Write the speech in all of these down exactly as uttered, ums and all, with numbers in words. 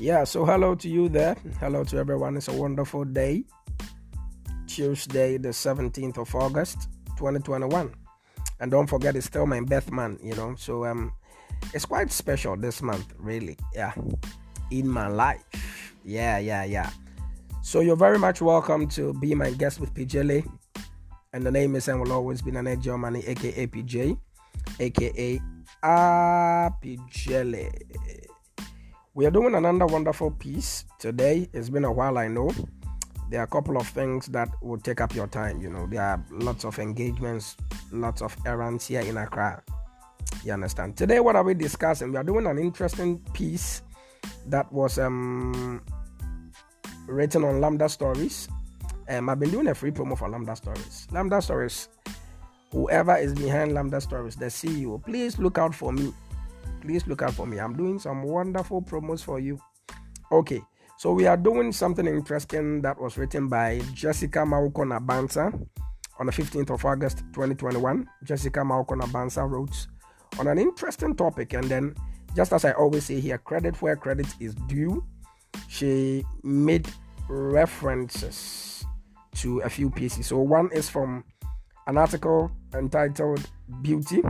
Yeah, so hello to you there. Hello to everyone. It's a wonderful day. Tuesday, the seventeenth of August, twenty twenty-one. And don't forget, it's still my birth month, you know. So um, it's quite special this month, really. Yeah, in my life. Yeah, yeah, yeah. So you're very much welcome to be my guest with P J L E. And the name is and will always be Nane Germany, a k a. P J, a k a. P J L E. We are doing another wonderful piece today. It's been a while, I know. There are a couple of things that will take up your time, you know. There are lots of engagements, lots of errands here in Accra. You understand? Today, what are we discussing? We are doing an interesting piece that was um, written on Lambda Stories. Um, I've been doing a free promo for Lambda Stories. Lambda Stories, whoever is behind Lambda Stories, the C E O, please look out for me. Please look out for me. I'm doing some wonderful promos for you. Okay, so we are doing something interesting that was written by Jessica Maoko Nabanza on the fifteenth of August, twenty twenty-one. Jessica Maoko Nabanza wrote on an interesting topic. And then, just as I always say here, credit where credit is due, she made references to a few pieces. So one is from an article entitled Beauty.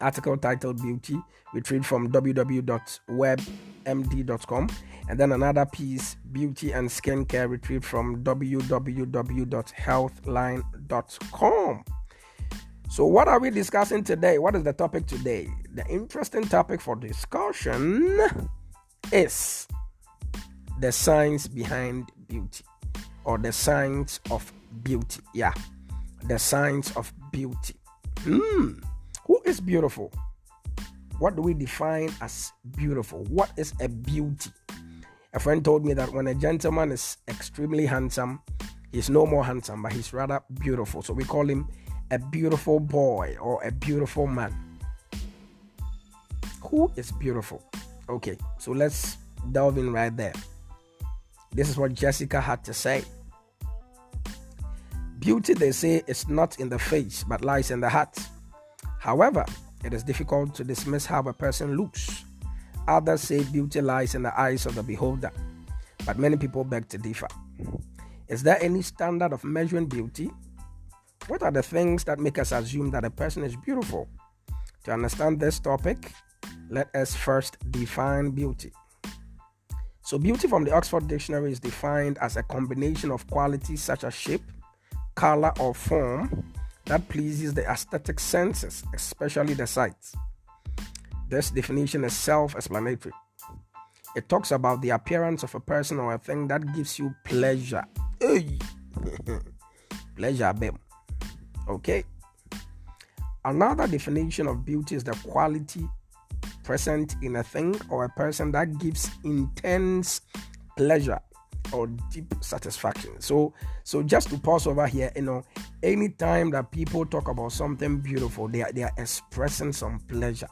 Article titled Beauty, which read from w w w dot web m d dot com, and then another piece, Beauty and Skincare, retrieved from w w w dot healthline dot com. So what are we discussing today? What is the topic today? The interesting topic for discussion is the science behind beauty, or the science of beauty. Yeah, the science of beauty. Hmm. Who is beautiful? What do we define as beautiful? What is a beauty? A friend told me that when a gentleman is extremely handsome, he's no more handsome, but he's rather beautiful. So we call him a beautiful boy or a beautiful man. Who is beautiful? Okay, so let's delve in right there. This is what Jessica had to say. Beauty, they say, is not in the face, but lies in the heart. However, it is difficult to dismiss how a person looks. Others say beauty lies in the eyes of the beholder, but many people beg to differ. Is there any standard of measuring beauty? What are the things that make us assume that a person is beautiful? To understand this topic, let us first define beauty. So beauty from the Oxford Dictionary is defined as a combination of qualities such as shape, color, or form that pleases the aesthetic senses, especially the sight. This definition is self-explanatory. It talks about the appearance of a person or a thing that gives you pleasure. Pleasure, babe. Okay. Another definition of beauty is the quality present in a thing or a person that gives intense pleasure or deep satisfaction. So, so just to pause over here, you know, anytime that people talk about something beautiful, they are, they are expressing some pleasure,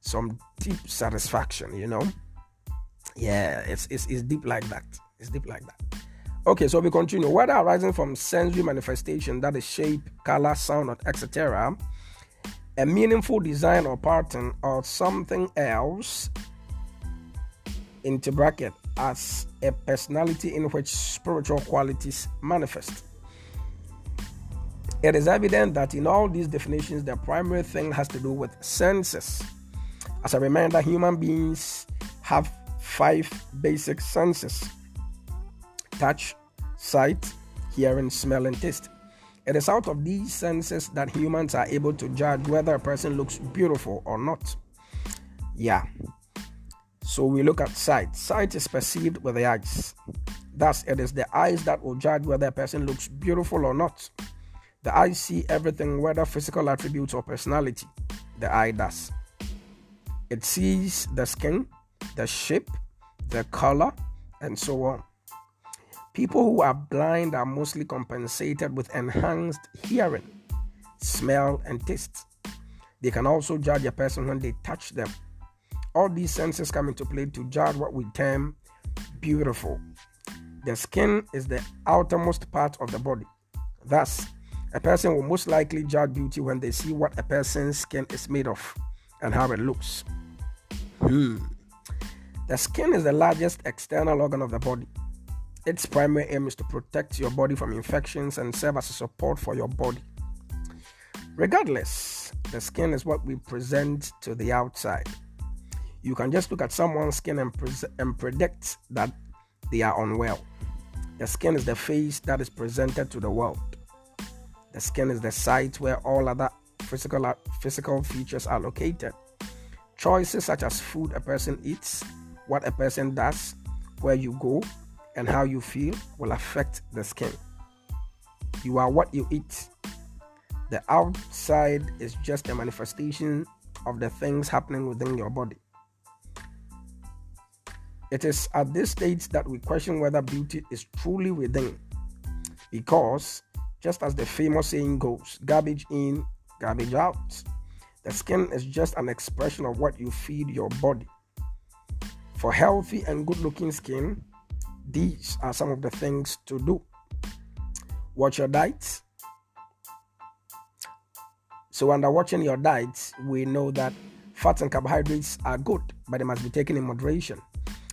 some deep satisfaction, you know. Yeah, it's, it's it's deep like that. It's deep like that. Okay, so we continue. Whether arising from sensory manifestation, that is shape, color, sound, or et cetera, a meaningful design or pattern or something else, into bracket, as a personality in which spiritual qualities manifest. It is evident that in all these definitions, the primary thing has to do with senses. As a reminder, human beings have five basic senses: touch, sight, hearing, smell, and taste. It is out of these senses that humans are able to judge whether a person looks beautiful or not. Yeah. So we look at sight. Sight is perceived with the eyes. Thus, it is the eyes that will judge whether a person looks beautiful or not. The eye sees everything, whether physical attributes or personality. The eye does. It sees the skin, the shape, the color, and so on. People who are blind are mostly compensated with enhanced hearing, smell, and taste. They can also judge a person when they touch them. All these senses come into play to judge what we term beautiful. The skin is the outermost part of the body. Thus, a person will most likely judge beauty when they see what a person's skin is made of and how it looks. Hmm. The skin is the largest external organ of the body. Its primary aim is to protect your body from infections and serve as a support for your body. Regardless, the skin is what we present to the outside. You can just look at someone's skin and, pre- and predict that they are unwell. The skin is the face that is presented to the world. The skin is the site where all other physical, physical features are located. Choices such as food a person eats, what a person does, where you go, and how you feel will affect the skin. You are what you eat. The outside is just a manifestation of the things happening within your body. It is at this stage that we question whether beauty is truly within, because just as the famous saying goes, garbage in, garbage out, the skin is just an expression of what you feed your body. For healthy and good-looking skin, these are some of the things to do. Watch your diet. So under watching your diet, we know that fats and carbohydrates are good, but they must be taken in moderation.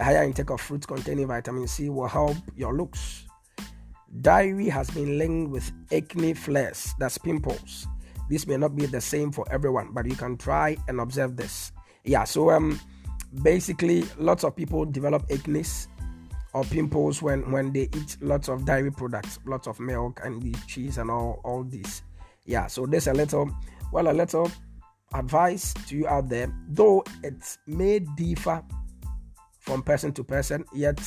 A higher intake of fruits containing vitamin C will help your looks. Diarrhea has been linked with acne flares, that's pimples. This may not be the same for everyone, but you can try and observe this. Yeah, so um, basically, lots of people develop acne or pimples when, when they eat lots of dairy products, lots of milk and cheese and all, all this. Yeah, so there's a little, well, a little advice to you out there, though it may differ from person to person, yet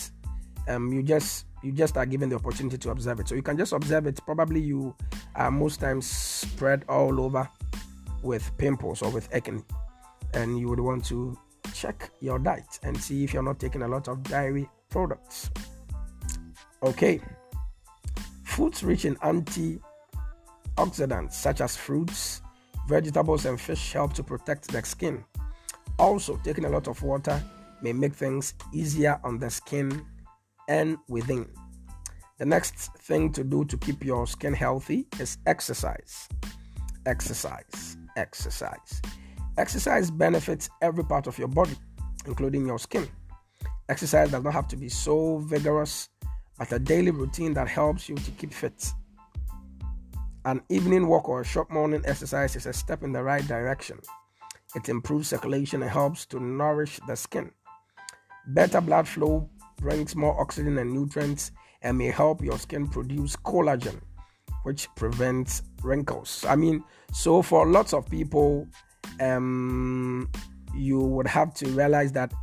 um, you just you just are given the opportunity to observe it. So you can just observe it. Probably you are most times spread all over with pimples or with acne, and you would want to check your diet and see if you're not taking a lot of dairy products. Okay. Foods rich in antioxidants such as fruits, vegetables, and fish help to protect the skin. Also, taking a lot of water may make things easier on the skin and within. The next thing to do to keep your skin healthy is exercise. Exercise, exercise. Exercise benefits every part of your body, including your skin. Exercise does not have to be so vigorous, but a daily routine that helps you to keep fit. An evening walk or a short morning exercise is a step in the right direction. It improves circulation and helps to nourish the skin. Better blood flow brings more oxygen and nutrients and may help your skin produce collagen, which prevents wrinkles. I mean, so for lots of people, um, you would have to realize that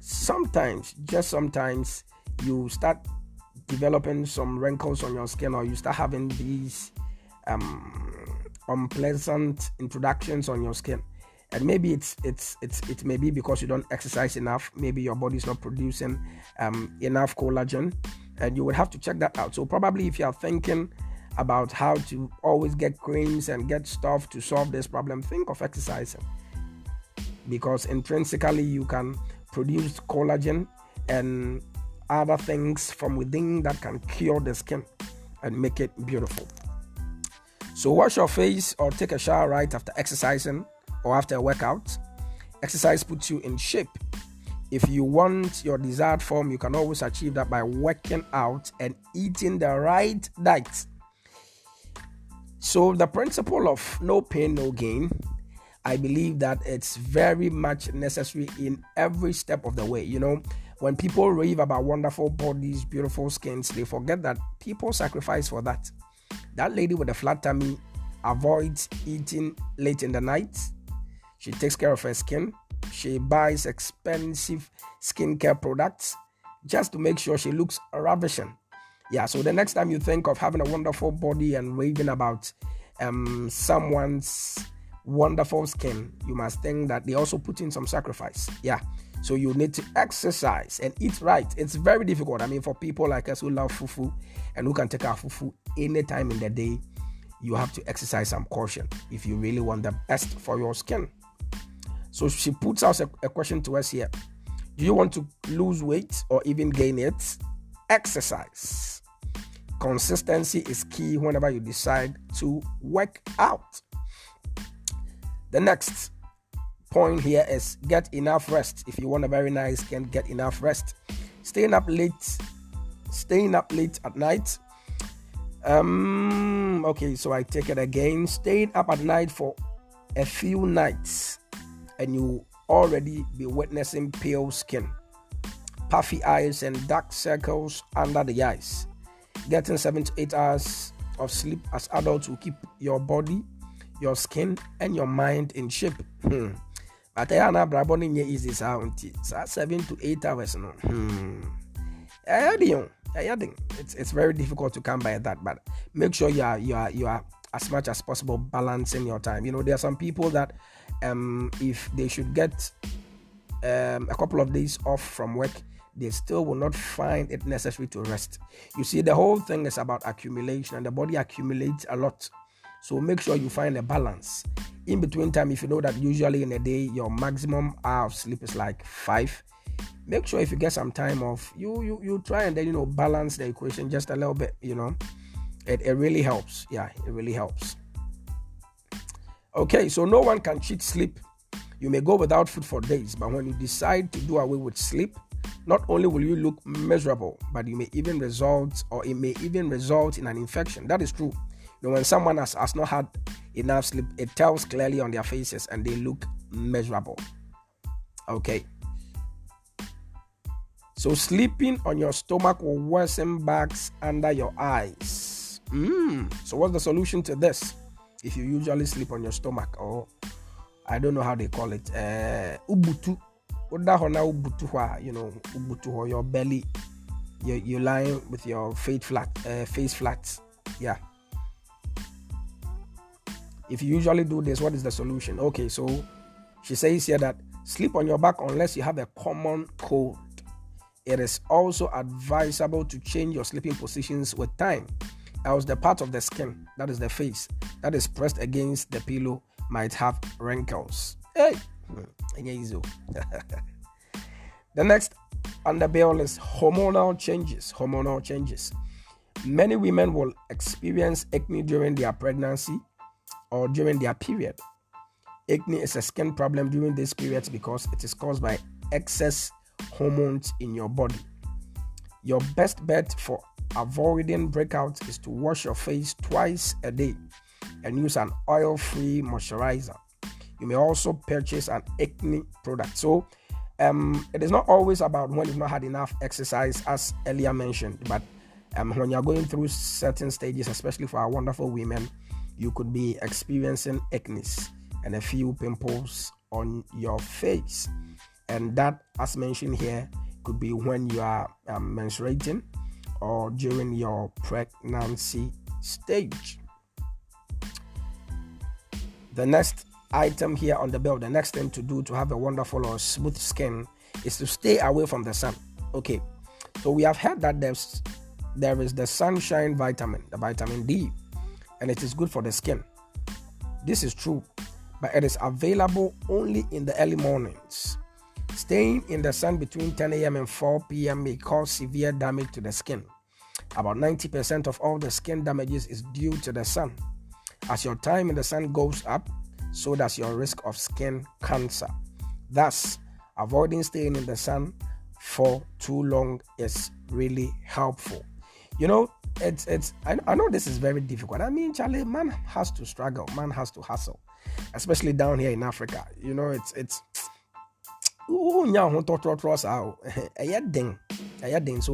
sometimes, just sometimes, you start developing some wrinkles on your skin, or you start having these um, unpleasant introductions on your skin. And maybe it's it's it's it may be because you don't exercise enough. Maybe your body's not producing um, enough collagen, and you would have to check that out. So probably if you are thinking about how to always get creams and get stuff to solve this problem, think of exercising, because intrinsically you can produce collagen and other things from within that can cure the skin and make it beautiful. So wash your face or take a shower right after exercising or after a workout. Exercise puts you in shape. If you want your desired form, you can always achieve that by working out and eating the right diet. So the principle of no pain, no gain, I believe that it's very much necessary in every step of the way. You know, when people rave about wonderful bodies, beautiful skins, they forget that people sacrifice for that. That lady with a flat tummy avoids eating late in the night. She takes care of her skin. She buys expensive skincare products just to make sure she looks ravishing. Yeah, so the next time you think of having a wonderful body and raving about um, someone's wonderful skin, you must think that they also put in some sacrifice. Yeah, so you need to exercise and eat right. It's very difficult. I mean, for people like us who love fufu and who can take our fufu any time in the day, you have to exercise some caution if you really want the best for your skin. So she puts out a, a question to us here. Do you want to lose weight or even gain it? Exercise. Consistency is key whenever you decide to work out. The next, point here is get enough rest. If you want a very nice skin, get enough rest. Staying up late, staying up late at night. Um, okay, so I take it again. Staying up at night for a few nights, and you already be witnessing pale skin, puffy eyes, and dark circles under the eyes. Getting seven to eight hours of sleep as adults will keep your body, your skin, and your mind in shape. Hmm. But I na braboni nye easy sound. Seven to eight hours no. Hmm. It's it's very difficult to come by that, but make sure you are you are you are as much as possible balancing your time. You know, there are some people that um if they should get um a couple of days off from work, they still will not find it necessary to rest. You see, the whole thing is about accumulation, and the body accumulates a lot. So make sure you find a balance. In between time, if you know that usually in a day, your maximum hour of sleep is like five, make sure if you get some time off, you you you try and then, you know, balance the equation just a little bit, you know. It, it really helps. Yeah, it really helps. Okay, so no one can cheat sleep. You may go without food for days, but when you decide to do away with sleep, not only will you look miserable, but you may even result, or it may even result in an infection. That is true. You know, when someone has, has not had enough sleep, it tells clearly on their faces and they look miserable. Okay. So sleeping on your stomach will worsen bags under your eyes. Mm. So what's the solution to this? If you usually sleep on your stomach, or I don't know how they call it, uh, ubutu, you know, ubutu, or your belly, you you lying with your face flat, uh, face flat, yeah. If you usually do this, what is the solution? Okay, so she says here that sleep on your back unless you have a common cold. It is also advisable to change your sleeping positions with time, else the part of the skin, that is the face, that is pressed against the pillow might have wrinkles. Hey! The next underbill is hormonal changes. Hormonal changes. Many women will experience acne during their pregnancy or during their period. Acne is a skin problem during this period because it is caused by excess hormones in your body. Your best bet for avoiding breakouts is to wash your face twice a day and use an oil-free moisturizer. You may also purchase an acne product. So um, it is not always about when you've not had enough exercise, as earlier mentioned, but um, when you're going through certain stages, especially for our wonderful women, you could be experiencing acne and a few pimples on your face. And that, as mentioned here, could be when you are um, menstruating or during your pregnancy stage. The next item here on the bill, the next thing to do to have a wonderful or smooth skin is to stay away from the sun. Okay, so we have heard that there's, there is the sunshine vitamin, the vitamin D, and it is good for the skin. This is true, but it is available only in the early mornings. Staying in the sun between ten a.m. and four p.m. may cause severe damage to the skin. About ninety percent of all the skin damages is due to the sun. As your time in the sun goes up, so does your risk of skin cancer. Thus, avoiding staying in the sun for too long is really helpful. You know, It's it's I, I know this is very difficult. I mean, Charlie, man has to struggle, man has to hustle, especially down here in Africa. You know, it's it's so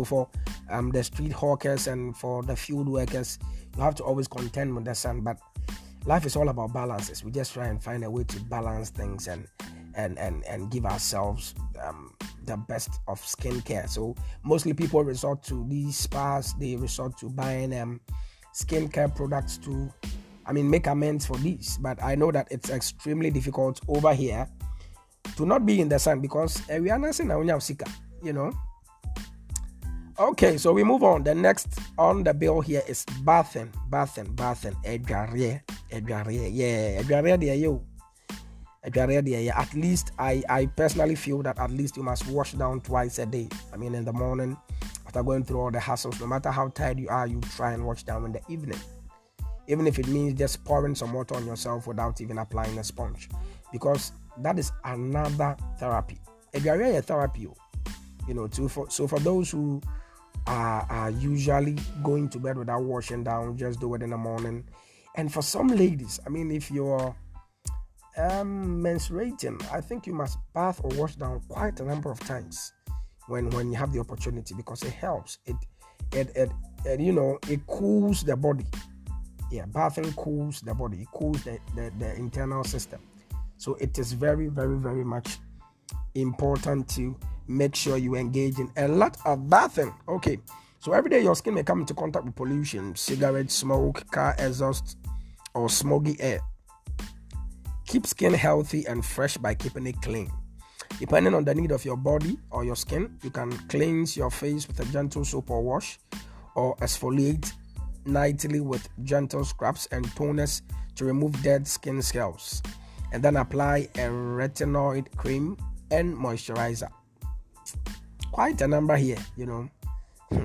for um the street hawkers and for the field workers, you have to always contend with the sun. But life is all about balances. We just try and find a way to balance things and and and, and give ourselves um the best of skincare. So mostly people resort to these spas, they resort to buying um skincare products to, I mean, make amends for these. But I know that it's extremely difficult over here to not be in the sun because uh, we are not saying you know. Okay, so we move on. The next on the bill here is bathing, bathing, bathing. Edware, edware, yeah, edware de yo. At least I, I personally feel that at least you must wash down twice a day. I mean, in the morning, after going through all the hassles, no matter how tired you are, you try and wash down in the evening. Even if it means just pouring some water on yourself without even applying a sponge. Because that is another therapy. If you are in a therapy, you know, too, for, so for those who are, are usually going to bed without washing down, just do it in the morning. And for some ladies, I mean, if you're um, menstruating, I think you must bath or wash down quite a number of times when, when you have the opportunity, because it helps. It, it, it, it you know, it cools the body. Yeah, bathing cools the body. It cools the, the, the internal system. So it is very, very, very much important to make sure you engage in a lot of bathing. Okay, so every day your skin may come into contact with pollution, cigarette smoke, car exhaust, or smoggy air. Keep skin healthy and fresh by keeping it clean. Depending on the need of your body or your skin, you can cleanse your face with a gentle soap or wash, or exfoliate nightly with gentle scrubs and toners to remove dead skin cells, and then apply a retinoid cream and moisturizer. Quite a number here, you know. You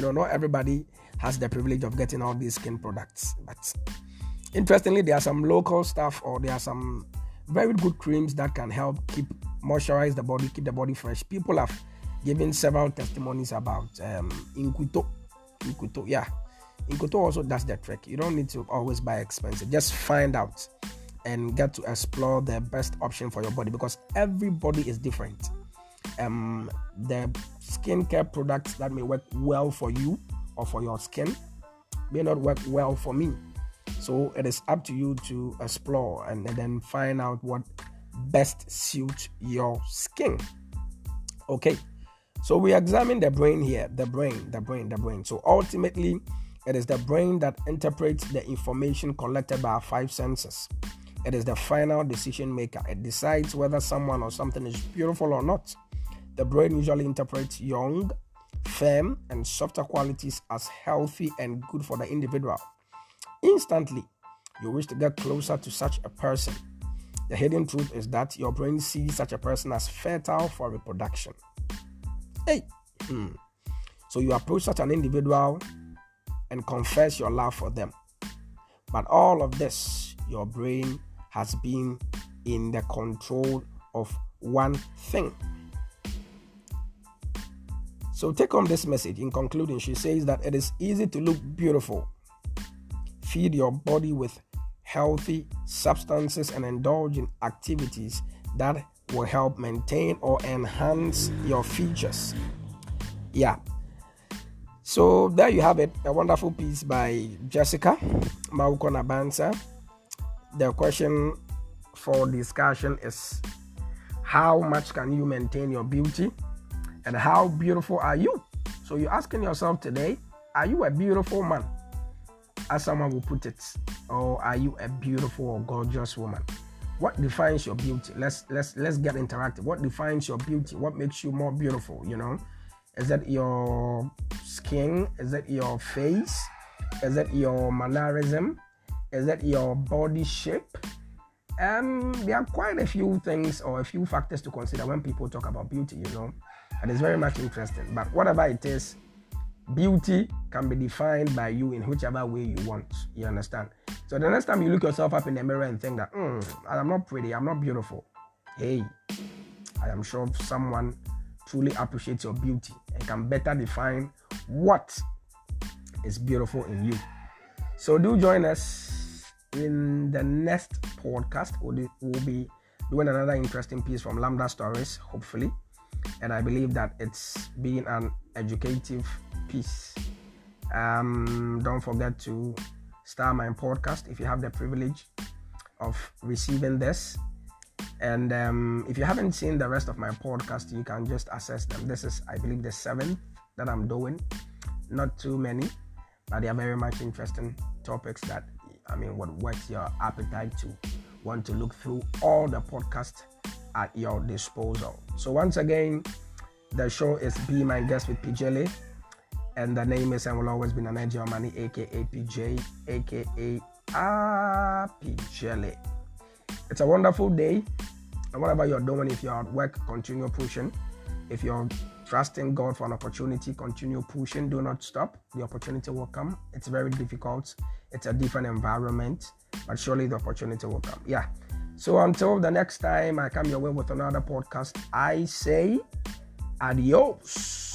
know, not everybody has the privilege of getting all these skin products, but interestingly, there are some local stuff, or there are some very good creams that can help keep moisturize the body, keep the body fresh. People have given several testimonies about um, Inkuto. Inkuto, yeah. Inkuto also does the trick. You don't need to always buy expensive. Just find out and get to explore the best option for your body, because everybody is different. Um, the skincare products that may work well for you or for your skin may not work well for me. So it is up to you to explore and, and then find out what best suits your skin. Okay. So we examine the brain here, the brain, the brain, the brain. So ultimately, it is the brain that interprets the information collected by our five senses. It is the final decision maker. It decides whether someone or something is beautiful or not. The brain usually interprets young, firm, and softer qualities as healthy and good for the individual. Instantly, you wish to get closer to such a person. The hidden truth is that your brain sees such a person as fertile for reproduction. Hey, hmm. So you approach such an individual and confess your love for them. But all of this, your brain has been in the control of one thing. So take on this message. In concluding, she says that it is easy to look beautiful. Feed your body with healthy substances and indulge in activities that will help maintain or enhance your features. Yeah. So there you have it. A wonderful piece by Jessica Maoko Nabanza. The question for discussion is, how much can you maintain your beauty? And how beautiful are you? So you're asking yourself today, are you a beautiful man? As someone will put it. Or are you a beautiful or gorgeous woman? What defines your beauty? Let's let's let's get interactive. What defines your beauty? What makes you more beautiful? You know, is that your skin? Is that your face? Is that your mannerism? Is that your body shape? Um, there are quite a few things or a few factors to consider when people talk about beauty. You know, and it's very much interesting. But whatever it is, beauty can be defined by you in whichever way you want. You understand? So the next time you look yourself up in the mirror and think that, mm, I'm not pretty, I'm not beautiful. Hey, I am sure someone truly appreciates your beauty and can better define what is beautiful in you. So do join us in the next podcast. We'll be doing another interesting piece from Lambda Stories, hopefully. And I believe that it's been an educative piece. Um, don't forget to Star My Podcast if you have the privilege of receiving this, and um, if you haven't seen the rest of my podcast, you can just access them. This is, I believe, the seventh that I'm doing. Not too many, but they are very much interesting topics that, I mean, what whets your appetite to want to look through all the podcasts at your disposal. So once again, the show is Be My Guest with P J L E. And the name is and will always be Nana Your Money, aka P J, aka Ah P J L E. It's a wonderful day. And whatever you're doing, if you're at work, continue pushing. If you're trusting God for an opportunity, continue pushing. Do not stop. The opportunity will come. It's very difficult. It's a different environment, but surely the opportunity will come. Yeah. So until the next time I come your way with another podcast, I say adios.